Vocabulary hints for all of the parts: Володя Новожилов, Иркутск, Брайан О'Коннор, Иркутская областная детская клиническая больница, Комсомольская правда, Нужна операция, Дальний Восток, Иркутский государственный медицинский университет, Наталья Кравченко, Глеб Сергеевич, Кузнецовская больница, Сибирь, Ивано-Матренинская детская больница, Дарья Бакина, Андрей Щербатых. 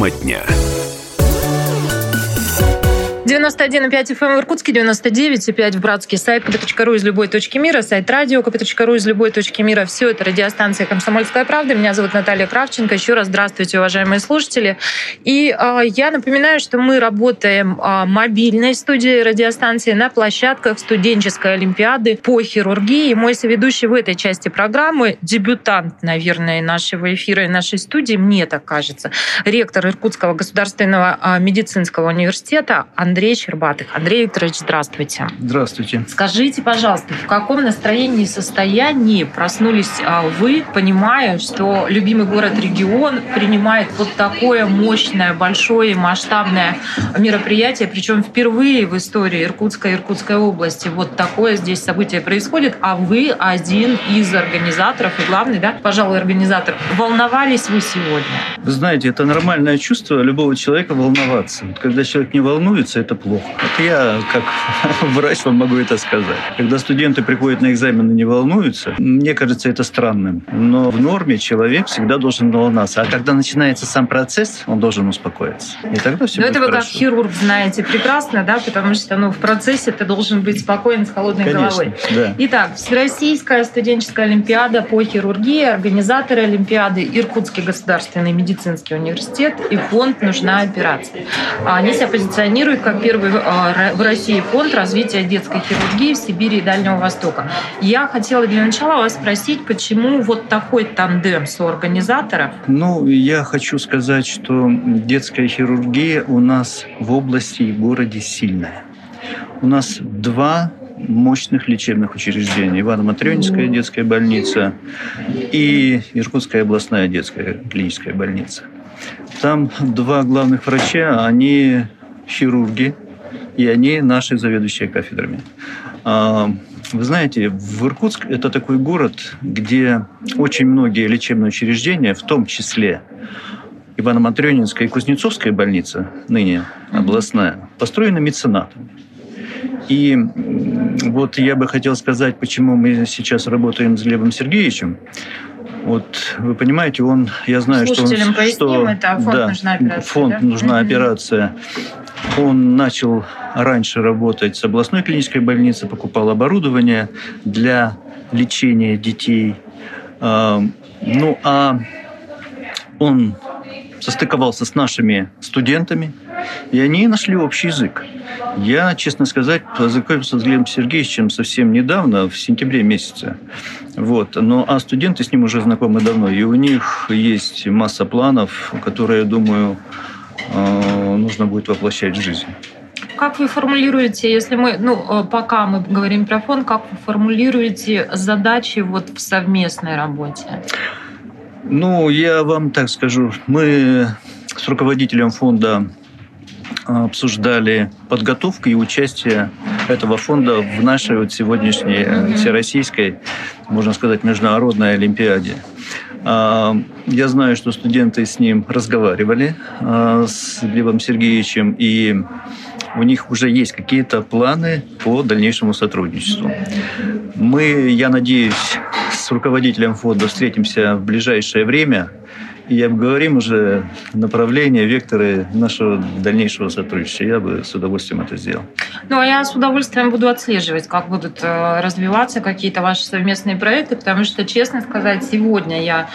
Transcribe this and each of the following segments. Тема дня. 91,5 FM в Иркутске, 99,5 в Братске, сайт kp.ru из любой точки мира, сайт радио kp.ru из любой точки мира. Все это радиостанция «Комсомольская правда». Меня зовут Наталья Кравченко. Еще раз здравствуйте, уважаемые слушатели. И я напоминаю, что мы работаем в мобильной студии радиостанции на площадках студенческой олимпиады по хирургии. И мой соведущий в этой части программы, дебютант, наверное, нашего эфира и нашей студии, мне так кажется, ректор Иркутского государственного медицинского университета Андрей Щербатых. Андрей Викторович, здравствуйте. Здравствуйте. Скажите, пожалуйста, в каком настроении и состоянии проснулись вы, понимая, что любимый город-регион принимает вот такое мощное, большое, масштабное мероприятие, причем впервые в истории Иркутска и Иркутской области вот такое здесь событие происходит, а вы один из организаторов и главный, да, пожалуй, организатор. Волновались вы сегодня? Вы знаете, это нормальное чувство любого человека волноваться. Вот когда человек не волнуется, это плохо. Вот я, как врач, вам могу это сказать. Когда студенты приходят на экзамены и не волнуются, мне кажется, это странным. Но в норме человек всегда должен волноваться. А когда начинается сам процесс, он должен успокоиться. И тогда все будет хорошо. Но это вы как хирург знаете прекрасно, да, потому что в процессе ты должен быть спокоен, с холодной головой. Да. Итак, Всероссийская студенческая олимпиада по хирургии, организаторы олимпиады, Иркутский государственный медицинский университет и фонд «Нужна операция». Они себя позиционируют как первый в России фонд развития детской хирургии в Сибири и Дальнего Востока. Я хотела для начала вас спросить, почему вот такой тандем соорганизаторов? Я хочу сказать, что детская хирургия у нас в области и городе сильная. У нас два мощных лечебных учреждений. Ивано-Матренинская детская больница и Иркутская областная детская клиническая больница. Там два главных врача, они хирурги, и они наши заведующие кафедрами. Вы знаете, в Иркутск – это такой город, где очень многие лечебные учреждения, в том числе Ивано-Матренинская и Кузнецовская больница, ныне областная, построены меценатами. И вот я бы хотел сказать, почему мы сейчас работаем с Левом Сергеевичем. Вот вы понимаете, я знаю, слушателям поясним, это фонд «Нужна операция». Фонд «Нужна операция». Он начал раньше работать с областной клинической больницей, покупал оборудование для лечения детей. Он состыковался с нашими студентами, и они нашли общий язык. Я, честно сказать, познакомился с Глебом Сергеевичем совсем недавно, в сентябре месяце. Студенты с ним уже знакомы давно, и у них есть масса планов, которые, я думаю, нужно будет воплощать в жизнь. Как вы формулируете, если мы, пока мы говорим про фонд, как вы формулируете задачи в совместной работе? Я вам так скажу. Мы с руководителем фонда обсуждали подготовку и участие этого фонда в нашей сегодняшней всероссийской, можно сказать, международной олимпиаде. Я знаю, что студенты с ним разговаривали, с Глебом Сергеевичем, и у них уже есть какие-то планы по дальнейшему сотрудничеству. Я надеюсь, с руководителем фонда встретимся в ближайшее время и обговорим уже направления, векторы нашего дальнейшего сотрудничества. Я бы с удовольствием это сделал. Я с удовольствием буду отслеживать, как будут развиваться какие-то ваши совместные проекты, потому что, честно сказать, сегодня я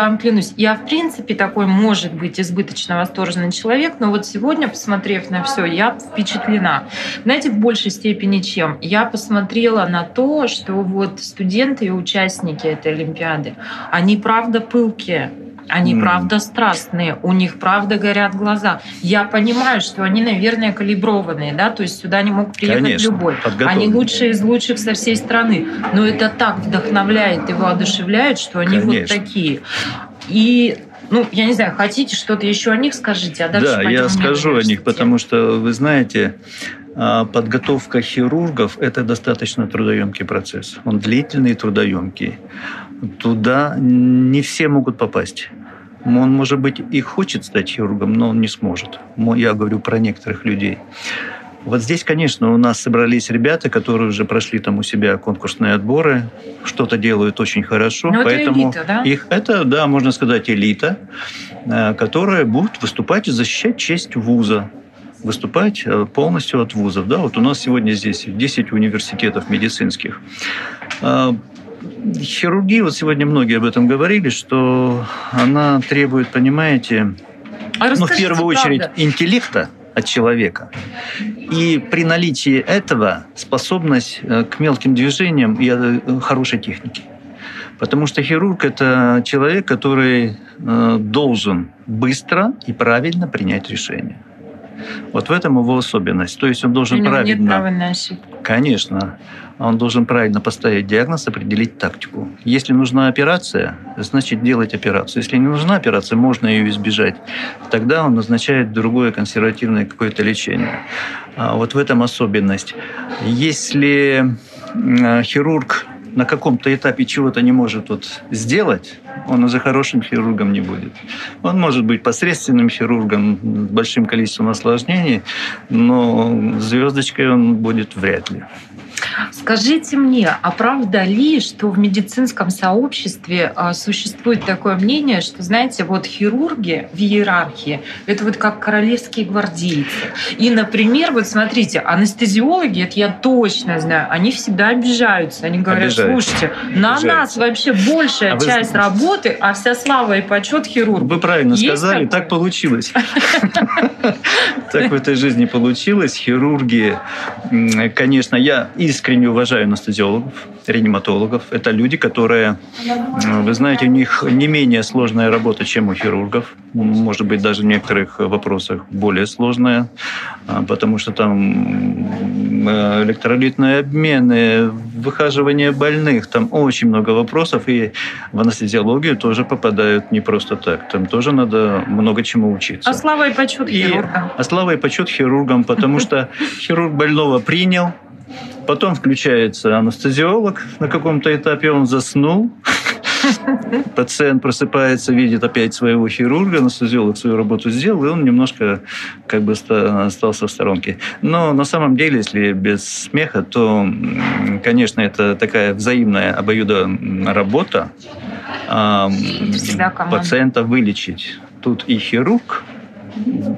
вам клянусь, я в принципе такой, может быть, избыточно восторженный человек, но сегодня, посмотрев на все, я впечатлена. Знаете, в большей степени чем? Я посмотрела на то, что студенты и участники этой Олимпиады, они правда пылкие. Они, правда, страстные, у них, правда, горят глаза. Я понимаю, что они, наверное, калиброванные, да, то есть сюда не мог приехать любой. Они лучшие из лучших со всей страны. Но это так вдохновляет и воодушевляет, что они вот такие. И, я не знаю, хотите что-то еще о них скажите, а дальше пойдем. Да, я скажу о них, потому что, вы знаете, подготовка хирургов – это достаточно трудоемкий процесс. Он длительный и трудоемкий. Туда не все могут попасть. Он, может быть, и хочет стать хирургом, но он не сможет. Я говорю про некоторых людей. Вот здесь, конечно, у нас собрались ребята, которые уже прошли там у себя конкурсные отборы, что-то делают очень хорошо. Но поэтому это элита, да? Это, можно сказать, элита, которая будет выступать и защищать честь вуза. Выступать полностью от вузов. Да? Вот у нас сегодня здесь 10 университетов медицинских. Хирургия, вот сегодня многие об этом говорили, что она требует, понимаете, в первую очередь интеллекта от человека. И при наличии этого способность к мелким движениям и хорошей технике. Потому что хирург – это человек, который должен быстро и правильно принять решение. Вот в этом его особенность. То есть он должен правильно... Конечно. Он должен правильно поставить диагноз, определить тактику. Если нужна операция, значит делать операцию. Если не нужна операция, можно ее избежать. Тогда он назначает другое консервативное какое-то лечение. Вот в этом особенность. Если хирург на каком-то этапе чего-то не может сделать, он уже хорошим хирургом не будет. Он может быть посредственным хирургом с большим количеством осложнений, но звездочкой он будет вряд ли. Скажите мне, а правда ли, что в медицинском сообществе существует такое мнение, что, знаете, хирурги в иерархии – это как королевские гвардейцы. И, например, смотрите, анестезиологи, это я точно знаю, они всегда обижаются. Они говорят, слушайте, нас вообще большая часть работы, а вся слава и почет хирургу. Вы правильно сказали, так получилось. Так в этой жизни получилось. Хирурги, конечно, я искренне уважаю анестезиологов, реаниматологов. Это люди, которые, вы знаете, у них не менее сложная работа, чем у хирургов. Может быть, даже в некоторых вопросах более сложная, потому что там электролитные обмены, выхаживание больных, там очень много вопросов. И в анестезиологию тоже попадают не просто так. Там тоже надо много чему учиться. А слава и почет хирургам. Потому что хирург больного принял, потом включается анестезиолог. На каком-то этапе он заснул. Пациент просыпается, видит опять своего хирурга. Анестезиолог свою работу сделал, и он немножко остался в сторонке. Но на самом деле, если без смеха, то, конечно, это такая взаимная обоюдная работа. Пациента вылечить. Тут и хирург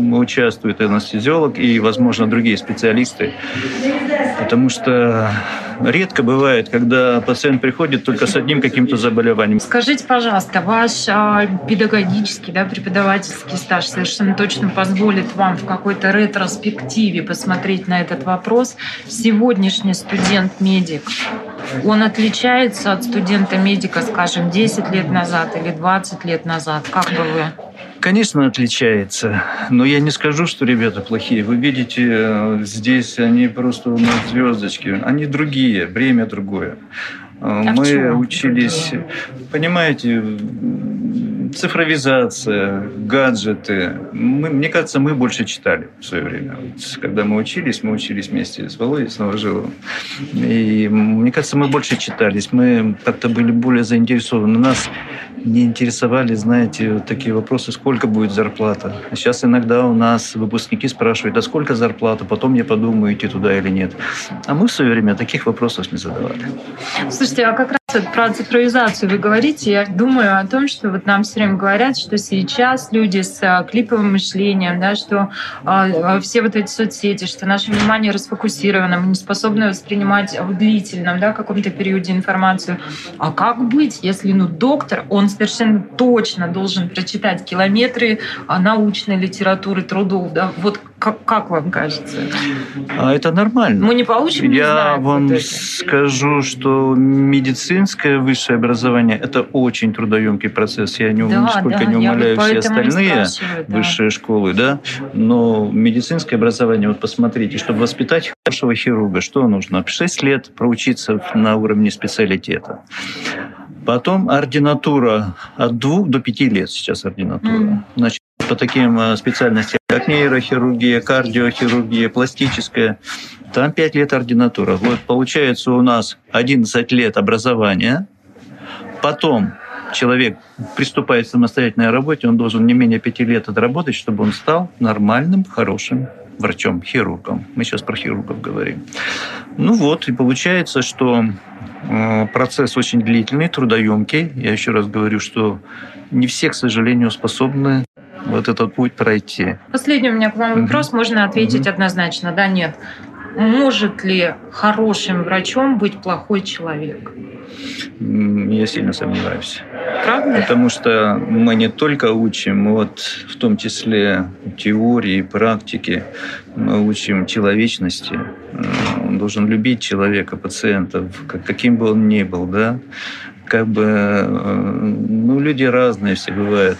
участвует, и анестезиолог, и, возможно, другие специалисты. Потому что редко бывает, когда пациент приходит только с одним каким-то заболеванием. Скажите, пожалуйста, ваш педагогический, преподавательский стаж совершенно точно позволит вам в какой-то ретроспективе посмотреть на этот вопрос. Сегодняшний студент-медик, он отличается от студента-медика, скажем, 10 лет назад или 20 лет назад? Как бы вы... Конечно, отличается, но я не скажу, что ребята плохие. Вы видите, здесь они просто у нас звездочки. Они другие, время другое. Мы учились, понимаете, цифровизация, гаджеты. Мне кажется, мы больше читали в свое время. Когда мы учились вместе с Володей Новожиловым. И мне кажется, мы больше читались. Мы как-то были более заинтересованы. Нас не интересовали, знаете, такие вопросы, сколько будет зарплата. Сейчас иногда у нас выпускники спрашивают, а сколько зарплата, потом я подумаю, идти туда или нет. А мы в свое время таких вопросов не задавали. Слушайте, а как раз про цифровизацию вы говорите, я думаю о том, что нам все время говорят, что сейчас люди с клиповым мышлением, что все эти соцсети, что наше внимание расфокусировано, мы не способны воспринимать в длительном каком-то периоде информацию. А как быть, если доктор, он совершенно точно должен прочитать километры научной литературы, трудов? Как вам кажется? Это нормально. Мы не получим, не знаем. Я вам скажу, что медицинское высшее образование – это очень трудоемкий процесс. Я нисколько не умоляю все остальные высшие школы. Но медицинское образование, посмотрите, чтобы воспитать хорошего хирурга, что нужно? 6 лет проучиться на уровне специалитета. Потом ординатура от 2 до 5 лет сейчас ординатура. Значит, по таким специальностям, как нейрохирургия, кардиохирургия, пластическая, там 5 лет ординатура. Получается у нас 11 лет образования, потом человек приступает к самостоятельной работе, он должен не менее 5 лет отработать, чтобы он стал нормальным, хорошим врачом-хирургом. Мы сейчас про хирургов говорим. Ну вот, и получается, что процесс очень длительный, трудоемкий. Я еще раз говорю, что не все, к сожалению, способны вот этот путь пройти. Последний у меня к вам вопрос. Можно ответить однозначно, да, нет. Может ли хорошим врачом быть плохой человек? Я сильно сомневаюсь. Правда? Потому что мы не только учим, вот в том числе теории, практики, мы учим человечности. Он должен любить человека, пациента, каким бы он ни был, да. Как бы, ну, люди разные все бывают.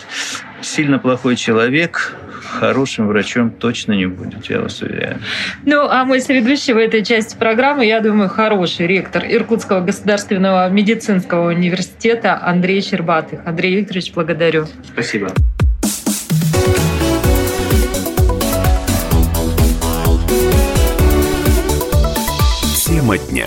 Сильно плохой человек хорошим врачом точно не будет, я вас уверяю. Ну, а мой соведущий в этой части программы, я думаю, хороший ректор Иркутского государственного медицинского университета Андрей Щербатых. Андрей Викторович, благодарю. Спасибо. Тема дня.